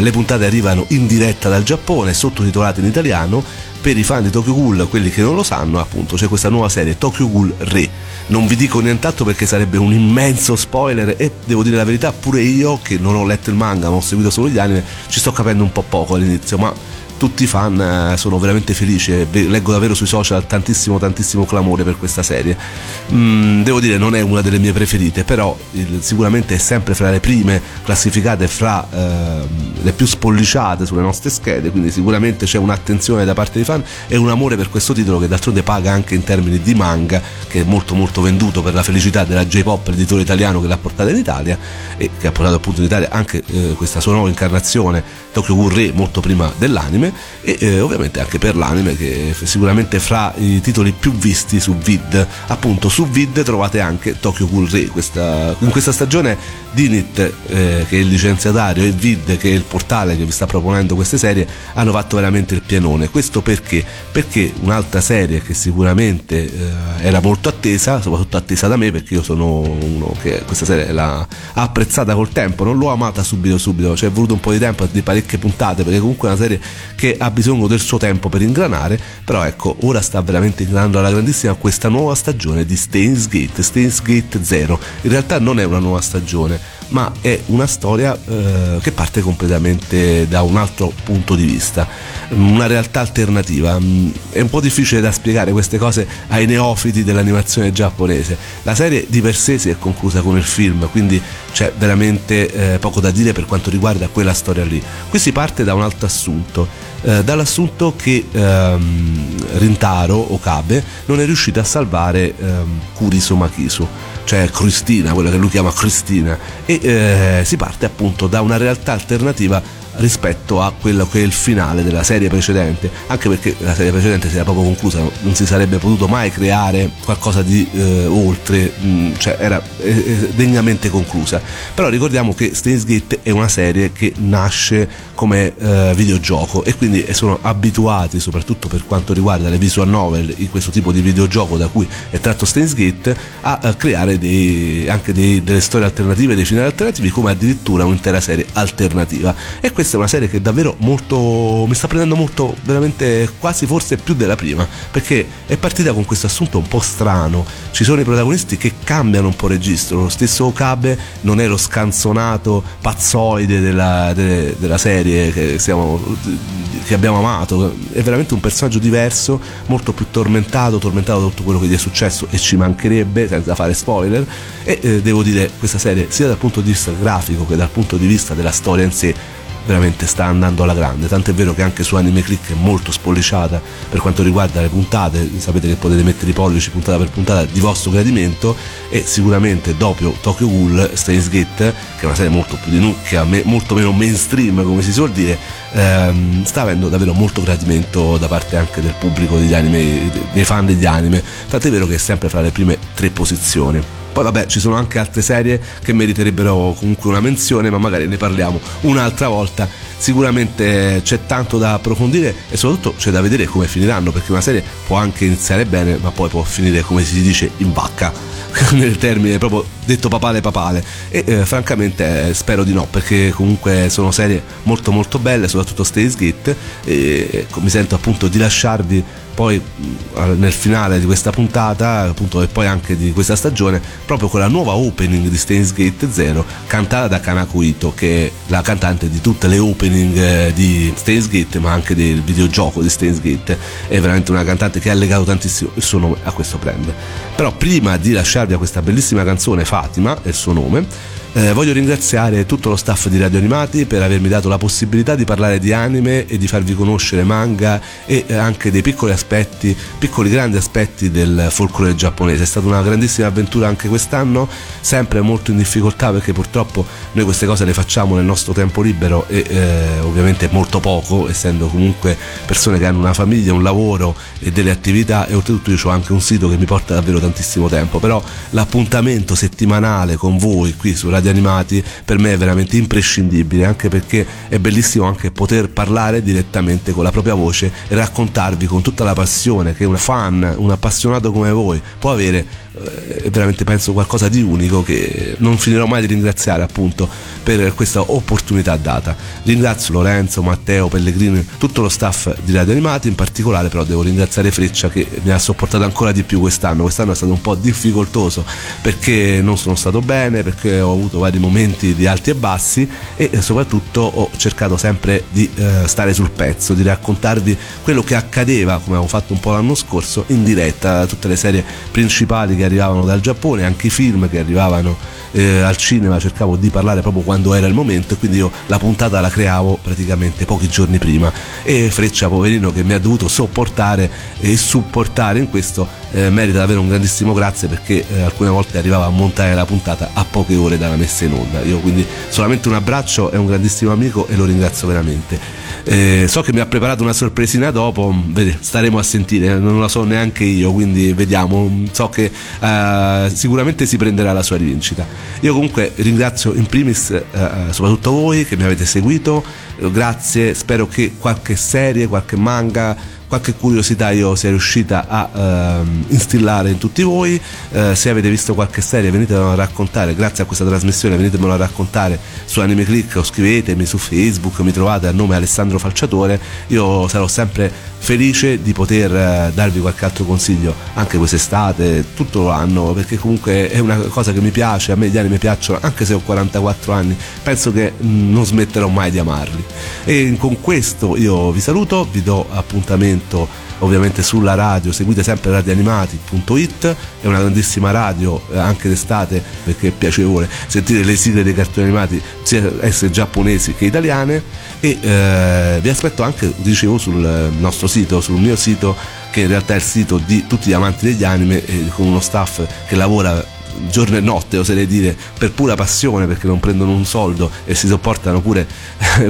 le puntate arrivano in diretta dal Giappone, sottotitolate in italiano. Per i fan di Tokyo Ghoul, quelli che non lo sanno, appunto, c'è questa nuova serie Tokyo Ghoul Re. Non vi dico nient'altro perché sarebbe un immenso spoiler e devo dire la verità, pure io che non ho letto il manga ma ho seguito solo gli anime ci sto capendo un po' poco all'inizio, ma tutti i fan sono veramente felici, leggo davvero sui social tantissimo clamore per questa serie. Devo dire non è una delle mie preferite, però sicuramente è sempre fra le prime classificate, fra le più spolliciate sulle nostre schede, quindi sicuramente c'è un'attenzione da parte dei fan e un amore per questo titolo che d'altronde paga anche in termini di manga, che è molto venduto per la felicità della J-Pop, l'editore italiano che l'ha portata in Italia e che ha portato appunto in Italia anche questa sua nuova incarnazione Tokyo Ghoul Re molto prima dell'anime, e ovviamente anche per l'anime che sicuramente fra i titoli più visti su Vid. Appunto, su Vid trovate anche Tokyo Ghoul Re. In questa stagione Dinit, che è il licenziatario, e Vid, che è il portale che vi sta proponendo queste serie, hanno fatto veramente il pianone. Questo perché un'altra serie che sicuramente era molto attesa, soprattutto attesa da me, perché io sono uno che questa serie l'ha apprezzata col tempo, non l'ho amata subito, cioè è voluto un po' di tempo, di parecchie puntate, perché comunque è una serie che ha bisogno del suo tempo per ingranare, però ecco, ora sta veramente ingranando alla grandissima questa nuova stagione di Steins Gate 0. In realtà non è una nuova stagione, ma è una storia che parte completamente da un altro punto di vista, una realtà alternativa. È un po' difficile da spiegare queste cose ai neofiti dell'animazione giapponese. La serie di per sé si è conclusa con il film, quindi c'è veramente poco da dire per quanto riguarda quella storia lì. Qui si parte da un altro assunto, dall'assunto che Rintaro Okabe non è riuscito a salvare Kurisu Makisu, cioè Cristina, quella che lui chiama Cristina, e si parte appunto da una realtà alternativa rispetto a quello che è il finale della serie precedente, anche perché la serie precedente si era proprio conclusa, non si sarebbe potuto mai creare qualcosa di oltre, cioè era degnamente conclusa. Però ricordiamo che Steins Gate è una serie che nasce come videogioco e quindi sono abituati, soprattutto per quanto riguarda le visual novel, in questo tipo di videogioco da cui è tratto Steins Gate, a creare delle storie alternative, dei finali alternativi, come addirittura un'intera serie alternativa. E questa è una serie che davvero molto mi sta prendendo molto, veramente quasi forse più della prima, perché è partita con questo assunto un po' strano. Ci sono i protagonisti che cambiano un po' registro, lo stesso Okabe non è lo scanzonato pazzoide della serie che abbiamo amato, è veramente un personaggio diverso, molto più tormentato da tutto quello che gli è successo, e ci mancherebbe, senza fare spoiler. E devo dire, questa serie sia dal punto di vista grafico che dal punto di vista della storia in sé veramente sta andando alla grande, tant'è vero che anche su AnimeClick è molto spolliciata per quanto riguarda le puntate, sapete che potete mettere i pollici puntata per puntata di vostro gradimento, e sicuramente dopo Tokyo Ghoul, Steins Gate, che è una serie molto più di nicchia, molto meno mainstream come si suol dire, sta avendo davvero molto gradimento da parte anche del pubblico degli anime, dei fan degli anime, tant'è vero che è sempre fra le prime tre posizioni. Poi vabbè, ci sono anche altre serie che meriterebbero comunque una menzione, ma magari ne parliamo un'altra volta. Sicuramente c'è tanto da approfondire e soprattutto c'è da vedere come finiranno, perché una serie può anche iniziare bene ma poi può finire, come si dice, in vacca, nel termine proprio detto papale, e francamente spero di no, perché comunque sono serie molto molto belle, soprattutto Steins Gate, e mi sento appunto di lasciarvi poi nel finale di questa puntata, appunto, e poi anche di questa stagione, proprio con la nuova opening di Steins Gate 0 cantata da Kanako Ito, che è la cantante di tutte le opening di Steins Gate ma anche del videogioco di Steins Gate. È veramente una cantante che ha legato tantissimo il suo nome a questo brand. Però prima di lasciarvi a questa bellissima canzone, Fatima è il suo nome, voglio ringraziare tutto lo staff di Radio Animati per avermi dato la possibilità di parlare di anime e di farvi conoscere manga e anche dei piccoli aspetti, piccoli grandi aspetti del folklore giapponese. È stata una grandissima avventura anche quest'anno, sempre molto in difficoltà perché purtroppo noi queste cose le facciamo nel nostro tempo libero e ovviamente molto poco, essendo comunque persone che hanno una famiglia, un lavoro e delle attività, e oltretutto io ho anche un sito che mi porta davvero tantissimo tempo. Però l'appuntamento settimanale con voi qui su Radio Animati per me è veramente imprescindibile, anche perché è bellissimo anche poter parlare direttamente con la propria voce e raccontarvi con tutta la passione che un fan, un appassionato come voi può avere. È veramente, penso, qualcosa di unico che non finirò mai di ringraziare, appunto, per questa opportunità data. Ringrazio Lorenzo, Matteo, Pellegrini, tutto lo staff di Radio Animati. In particolare però devo ringraziare Freccia, che mi ha sopportato ancora di più quest'anno. È stato un po' difficoltoso perché non sono stato bene, perché ho avuto vari momenti di alti e bassi, e soprattutto ho cercato sempre di stare sul pezzo, di raccontarvi quello che accadeva, come avevo fatto un po' l'anno scorso, in diretta, tutte le serie principali che arrivavano dal Giappone, anche i film che arrivavano al cinema. Cercavo di parlare proprio quando era il momento, e quindi io la puntata la creavo praticamente pochi giorni prima, e Freccia, poverino, che mi ha dovuto sopportare e supportare in questo, merita davvero un grandissimo grazie, perché alcune volte arrivava a montare la puntata a poche ore dalla messa in onda. Io quindi solamente un abbraccio, è un grandissimo amico e lo ringrazio veramente. So che mi ha preparato una sorpresina dopo, staremo a sentire, non la so neanche io, quindi vediamo. So che sicuramente si prenderà la sua rivincita. Io comunque ringrazio in primis soprattutto voi che mi avete seguito, grazie. Spero che qualche serie, qualche manga, qualche curiosità io sia riuscita a instillare in tutti voi. Se avete visto qualche serie, venitemelo a raccontare, grazie a questa trasmissione venitemelo a raccontare su AnimeClick, o scrivetemi su Facebook, mi trovate a nome Alessandro Falciatore. Io sarò sempre felice di poter darvi qualche altro consiglio anche quest'estate, tutto l'anno, perché comunque è una cosa che mi piace. A me gli anime piacciono, anche se ho 44 anni, penso che non smetterò mai di amarli. E con questo io vi saluto, vi do appuntamento ovviamente sulla radio. Seguite sempre radioanimati.it, è una grandissima radio anche d'estate, perché è piacevole sentire le sigle dei cartoni animati sia essere giapponesi che italiane. E vi aspetto anche, dicevo, sul nostro sito, sul mio sito, che in realtà è il sito di tutti gli amanti degli anime, con uno staff che lavora giorno e notte, oserei dire, per pura passione, perché non prendono un soldo e si sopportano pure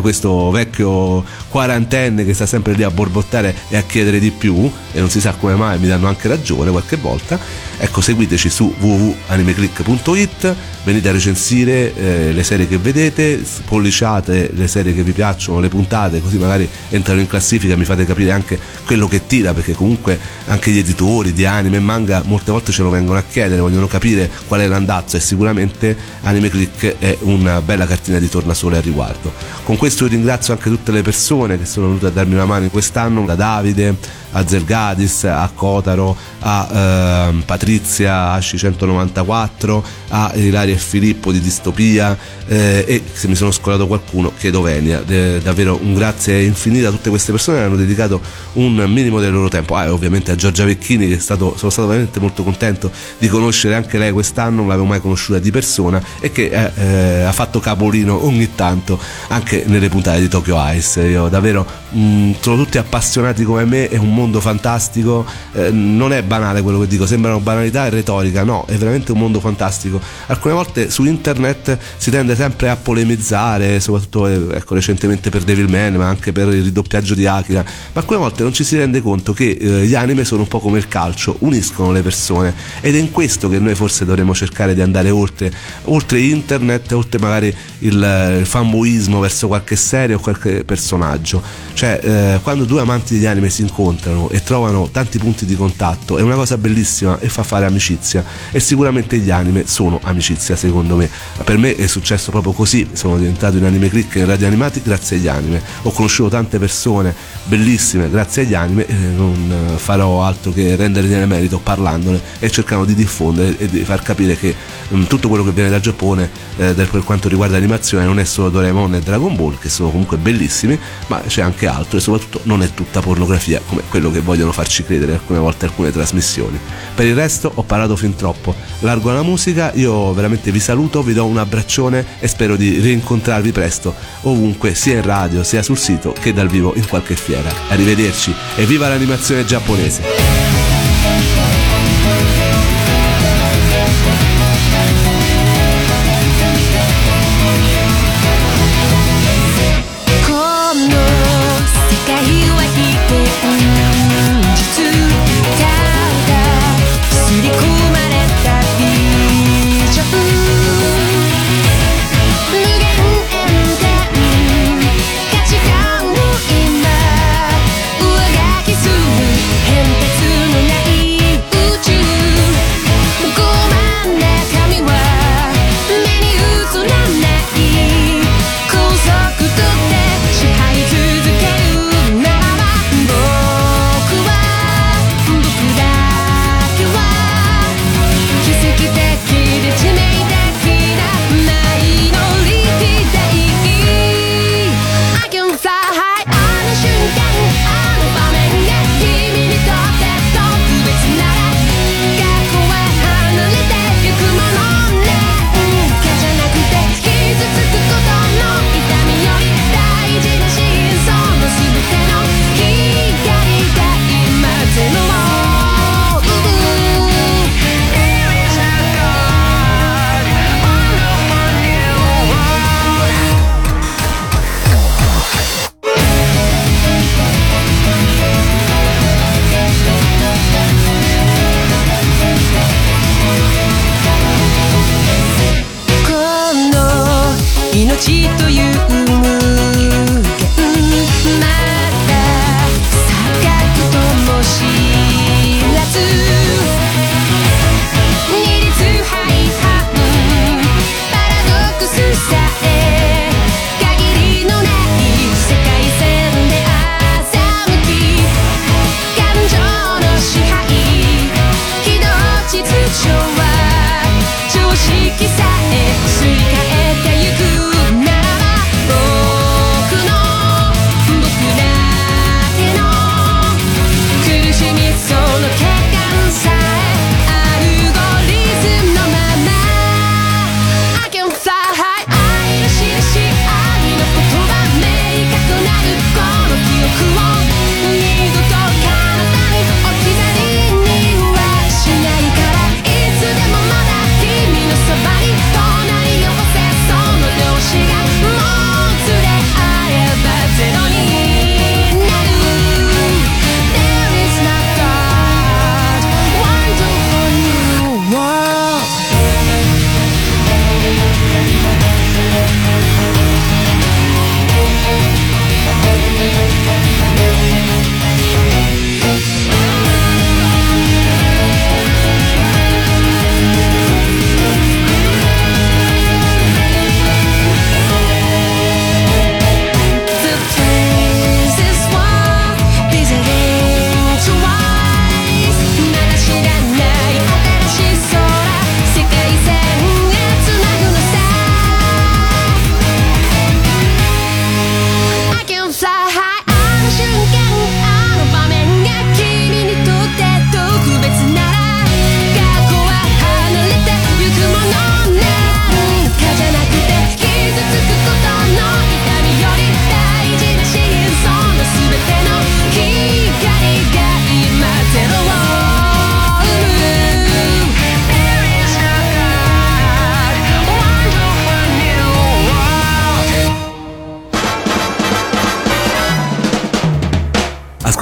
questo vecchio quarantenne che sta sempre lì a borbottare e a chiedere di più, e non si sa come mai, mi danno anche ragione qualche volta. Ecco, seguiteci su www.animeclick.it, venite a recensire le serie che vedete, polliciate le serie che vi piacciono, le puntate, così magari entrano in classifica, mi fate capire anche quello che tira, perché comunque anche gli editori di anime e manga molte volte ce lo vengono a chiedere, vogliono capire qual è l'andazzo, e sicuramente AnimeClick è una bella cartina di tornasole al riguardo. Con questo ringrazio anche tutte le persone che sono venute a darmi una mano in quest'anno, da Davide a Zergadis, a Kotaro, a Patrizia, Asci 194, a Ilaria e Filippo di Distopia, e se mi sono scordato qualcuno chiedo venia. Davvero un grazie infinito a tutte queste persone che hanno dedicato un minimo del loro tempo, e ovviamente a Giorgia Vecchini, che sono stato veramente molto contento di conoscere anche lei quest'anno, quest'anno non l'avevo mai conosciuta di persona e che ha fatto capolino ogni tanto anche nelle puntate di Tokyo Eyes. Io davvero sono tutti appassionati come me, è un mondo fantastico, non è banale quello che dico, sembrano banalità e retorica, no, è veramente un mondo fantastico. Alcune volte su internet si tende sempre a polemizzare, soprattutto ecco, recentemente per Devilman, ma anche per il ridoppiaggio di Akira, ma alcune volte non ci si rende conto che gli anime sono un po' come il calcio, uniscono le persone, ed è in questo che noi forse dovremmo cercare di andare oltre internet, oltre magari il fanboismo verso qualche serie o qualche personaggio. Cioè quando due amanti degli anime si incontrano e trovano tanti punti di contatto è una cosa bellissima e fa fare amicizia, e sicuramente gli anime sono amicizia, secondo me. Per me è successo proprio così, sono diventato in Anime Click e in Radio Animati grazie agli anime, ho conosciuto tante persone bellissime grazie agli anime, e non farò altro che rendergliene merito parlandone e cercando di diffondere e di far capire che tutto quello che viene dal Giappone per quanto riguarda l'animazione non è solo Doraemon e Dragon Ball, che sono comunque bellissimi, ma c'è anche altro, e soprattutto non è tutta pornografia come quello che vogliono farci credere alcune volte alcune trasmissioni. Per il resto ho parlato fin troppo, largo alla musica, io veramente vi saluto, vi do un abbraccione e spero di rincontrarvi presto ovunque, sia in radio, sia sul sito che dal vivo in qualche fiera. Arrivederci e viva l'animazione giapponese! It's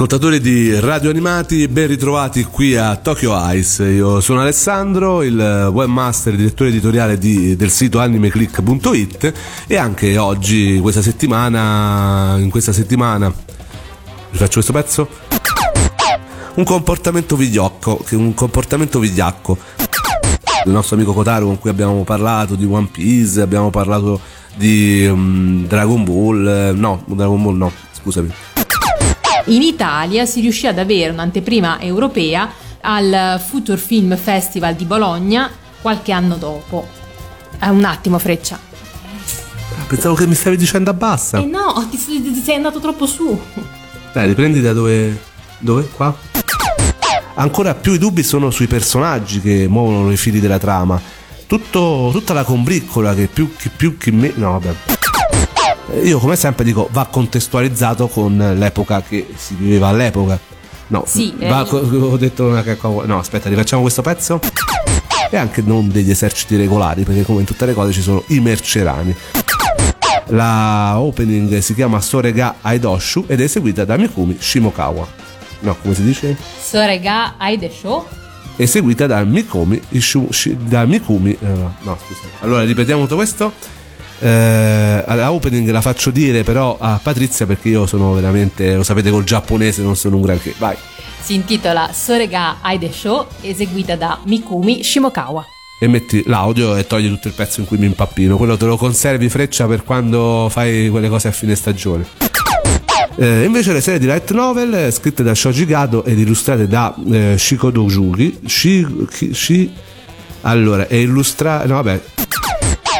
Ascoltatori di Radio Animati, ben ritrovati qui a Tokyo Eyes. Io sono Alessandro, il webmaster e direttore editoriale del sito AnimeClick.it, e anche oggi, in questa settimana, vi faccio questo pezzo? Un comportamento vigliacco. Il nostro amico Kotaro, con cui abbiamo parlato di One Piece, abbiamo parlato di Dragon Ball, scusami. In Italia si riuscì ad avere un'anteprima europea al Future Film Festival di Bologna qualche anno dopo. Un attimo, Freccia. Pensavo che mi stavi dicendo abbassa. Eh no, ti sei andato troppo su. Dai, riprendi da dove? Qua? Ancora più i dubbi sono sui personaggi che muovono i fili della trama. Tutta la combriccola che più che me... No, vabbè. Io come sempre dico, va contestualizzato con l'epoca che si viveva all'epoca. No, sì, ho detto una cacca. No, aspetta, rifacciamo questo pezzo. E anche non degli eserciti regolari, perché come in tutte le cose ci sono i mercerani. La opening si chiama Sorega Aidoshu ed è eseguita da Mikumi Shimokawa. No, come si dice? Sorega Aidesho. Eseguita da Mikumi. No, scusa. Allora ripetiamo tutto questo. La opening la faccio dire però a Patrizia, perché io sono veramente, lo sapete, col giapponese non sono un granché. Vai. Si intitola Sorega Aidesho, eseguita da Mikumi Shimokawa. E metti l'audio e togli tutto il pezzo in cui mi impappino. Quello te lo conservi, Freccia, per quando fai quelle cose a fine stagione. Invece le serie di light novel scritte da Shoji Gado ed illustrate da Shikodo Yugi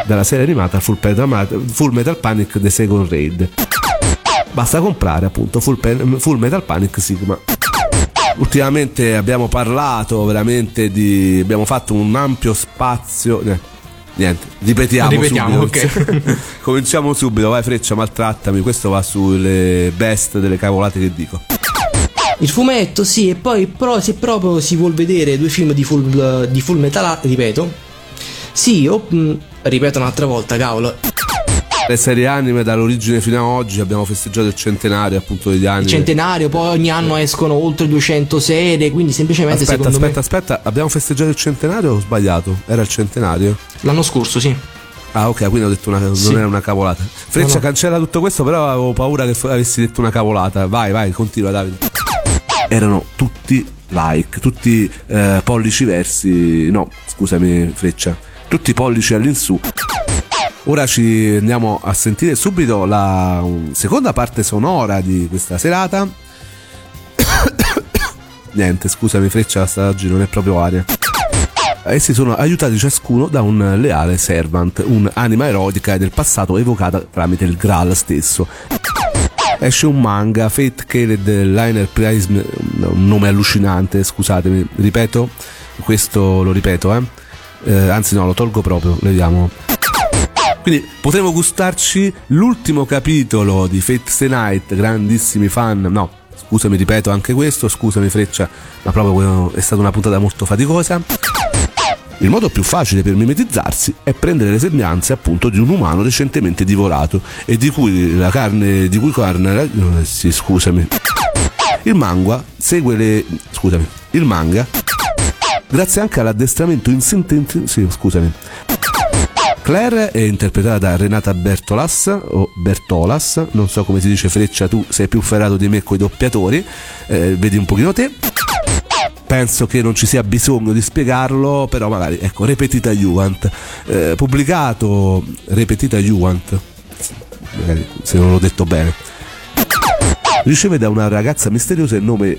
dalla serie animata Full Metal Panic The Second Raid. Basta comprare appunto Full Metal Panic Sigma. Ultimamente abbiamo parlato veramente abbiamo fatto un ampio spazio. Niente, ripetiamo subito. Okay. Cominciamo subito, vai Freccia, maltrattami. Questo va sulle best delle cavolate che dico. Il fumetto, sì, e poi se proprio si vuol vedere due film di Full Metal, ripeto. Sì, ripeto un'altra volta, cavolo. Le serie anime dall'origine fino a oggi, abbiamo festeggiato il centenario appunto degli anime. Il centenario, poi ogni anno escono oltre 200 serie, quindi semplicemente Aspetta, abbiamo festeggiato il centenario o ho sbagliato? Era il centenario? L'anno scorso, sì. Ah, ok, quindi ho detto non era una cavolata. Freccia, no. Cancella tutto questo, però avevo paura che avessi detto una cavolata. Vai, continua Davide. Erano tutti pollici versi. No, scusami Freccia. Tutti i pollici all'insù. Ora ci andiamo a sentire subito la seconda parte sonora di questa serata. Niente, scusami Freccia, oggi non è proprio aria. Essi sono aiutati ciascuno da un leale servant, un'anima erotica del passato evocata tramite il Graal stesso. Esce un manga, Fate Kale Liner Prism, un nome allucinante, scusatemi, lo ripeto. Anzi no, lo tolgo proprio, vediamo. Quindi potremo gustarci l'ultimo capitolo di Fate Stay Night, grandissimi fan. No, scusami, ripeto anche questo, scusami Freccia, ma proprio è stata una puntata molto faticosa. Il modo più facile per mimetizzarsi è prendere le sembianze appunto di un umano recentemente divorato e di cui la carne, il manga, grazie anche all'addestramento in sentenza. Sì, scusami. Claire è interpretata da Renata Bertolas, non so come si dice Freccia, tu sei più ferrato di me coi doppiatori, vedi un pochino te. Penso che non ci sia bisogno di spiegarlo, però magari, ecco, Repetita Juant, magari se non l'ho detto bene, riceve da una ragazza misteriosa di nome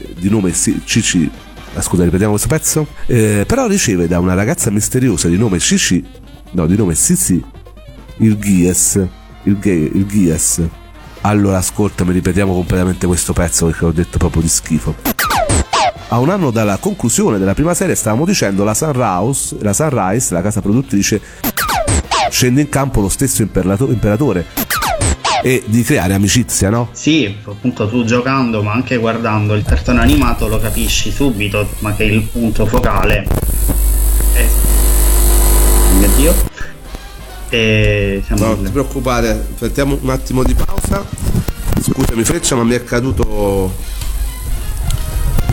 Cici. Scusa, ripetiamo questo pezzo. Però riceve da una ragazza misteriosa di nome Sisi il Gies. Allora ascoltami, ripetiamo completamente questo pezzo perché l'ho detto proprio di schifo. A un anno dalla conclusione della prima serie, stavamo dicendo, la Sunrise, la casa produttrice, scende in campo lo stesso imperatore e di creare amicizia, no? Sì, appunto tu giocando ma anche guardando il cartone animato lo capisci subito, ma che il punto focale è... mio Dio. No, non ti preoccupare, aspettiamo un attimo di pausa. Scusami Freccia, ma mi è caduto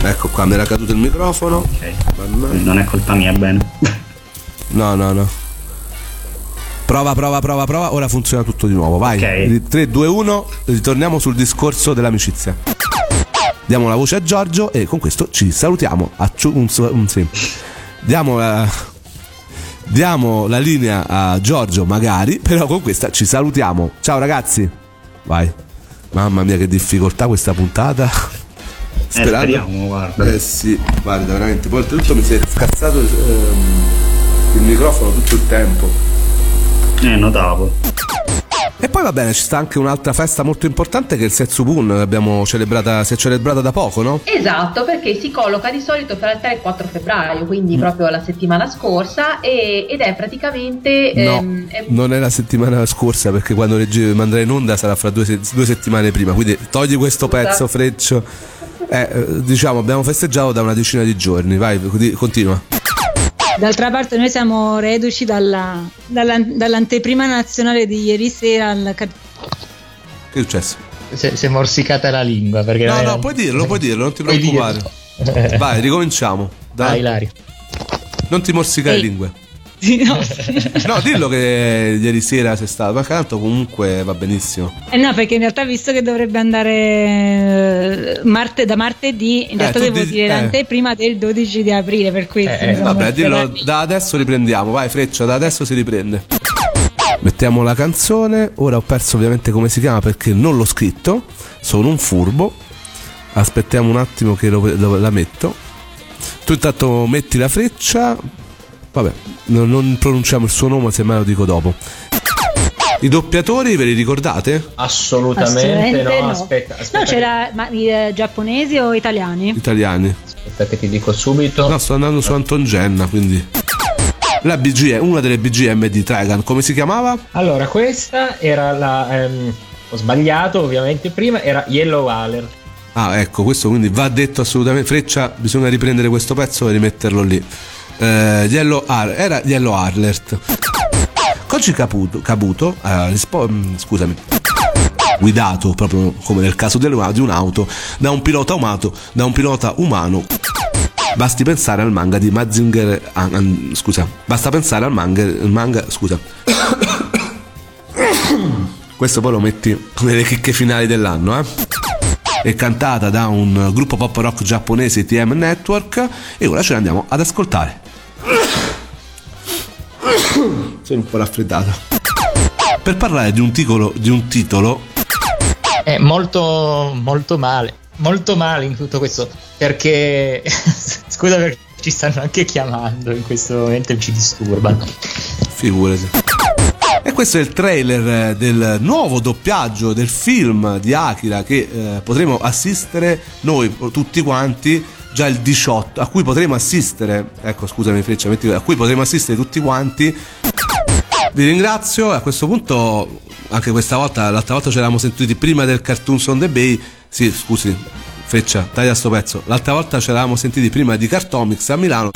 Ecco qua, mi era caduto il microfono. Ok, non è colpa mia, bene. No. Prova, ora funziona tutto di nuovo, vai. Okay. 3, 2, 1, ritorniamo sul discorso dell'amicizia. Diamo la voce a Giorgio e con questo ci salutiamo. Diamo la linea a Giorgio magari, però con questa ci salutiamo. Ciao ragazzi. Vai. Mamma mia che difficoltà questa puntata. Speriamo, guarda. Sì, guarda, veramente. Poi oltretutto mi si è scazzato il microfono tutto il tempo. Notavo. E poi va bene, ci sta anche un'altra festa molto importante che è il Setsubun, si è celebrata da poco, no? Esatto, perché si colloca di solito fra il 3 e il 4 febbraio, quindi proprio la settimana scorsa, ed è praticamente... No, non è la settimana scorsa, perché quando manderai in onda sarà fra due settimane prima, quindi togli questo pezzo, Freccio. Abbiamo festeggiato da una decina di giorni, vai, continua. D'altra parte noi siamo reduci dall'anteprima nazionale di ieri sera al... Che è successo? Si è morsicata la lingua perché... No, puoi dirlo, non ti preoccupare. Vai, ricominciamo. Dai, Ilario. Non ti morsicare le lingue. No, dillo che ieri sera sei stato, ma tanto comunque va benissimo. No, perché in realtà visto che dovrebbe andare da martedì, in realtà devo dire l'anteprima del 12 di aprile, per cui vabbè, dillo, da adesso riprendiamo, vai Freccia, da adesso si riprende. Mettiamo la canzone, ora ho perso ovviamente come si chiama perché non l'ho scritto, sono un furbo. Aspettiamo un attimo che la metto. Tu intanto metti la Freccia. Vabbè, non pronunciamo il suo nome, semmai lo dico dopo. I doppiatori ve li ricordate? Assolutamente no. Aspetta. No, c'era giapponesi o italiani? Italiani. Aspetta che ti dico subito. No, sto andando su Anton Genna, quindi. La BGM, una delle BGM di Trigun, come si chiamava? Allora, questa era la... ho sbagliato ovviamente prima, era Yellow Waller. Ah, ecco, questo quindi va detto assolutamente. Freccia, bisogna riprendere questo pezzo e rimetterlo lì. Era Yellow Alert. Koji Kabuto guidato proprio come nel caso di un'auto da un pilota umano. Basti pensare al manga di Mazinger questo poi lo metti nelle chicche finali dell'anno, è cantata da un gruppo pop rock giapponese TM Network e ora ce ne andiamo ad ascoltare. Sono un po' raffreddato. Per parlare di un titolo è molto male in tutto questo, perché scusa perché ci stanno anche chiamando in questo momento e ci disturbano, figurati. E questo è il trailer del nuovo doppiaggio del film di Akira che potremo assistere noi tutti quanti già il 18, a cui potremo assistere, ecco scusami Freccia, a cui potremo assistere tutti quanti. Vi ringrazio, a questo punto anche questa volta, l'altra volta ce l'avamo sentiti prima del Cartoons on the Bay, sì scusi Freccia, taglia sto pezzo, l'altra volta ce l'avamo sentiti prima di Cartomics a Milano.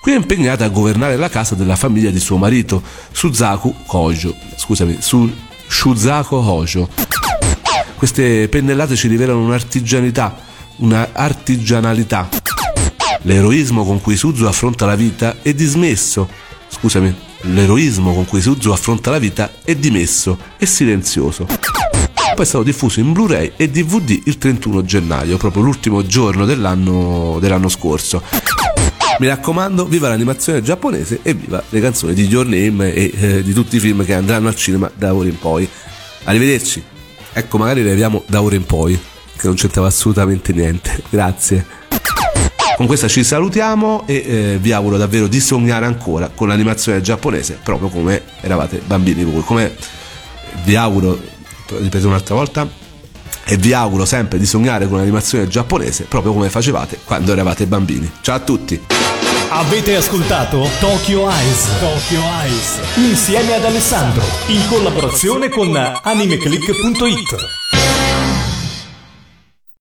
Qui è impegnata a governare la casa della famiglia di suo marito, Shusaku Hojo. Queste pennellate ci rivelano un'artigianalità. L'eroismo con cui Suzu affronta la vita è dimesso e silenzioso. Poi è stato diffuso in Blu-ray e DVD il 31 gennaio, proprio l'ultimo giorno dell'anno scorso. Mi raccomando, viva l'animazione giapponese e viva le canzoni di Your Name e di tutti i film che andranno al cinema da ora in poi. Arrivederci. Ecco, magari le vediamo da ora in poi, che non c'entrava assolutamente niente. Grazie. Con questa ci salutiamo e vi auguro davvero di sognare ancora con l'animazione giapponese, proprio come eravate bambini voi. Come vi auguro, ripeto un'altra volta, e vi auguro sempre di sognare con l'animazione giapponese, proprio come facevate quando eravate bambini. Ciao a tutti. Avete ascoltato Tokyo Eyes insieme ad Alessandro in collaborazione con AnimeClick.it.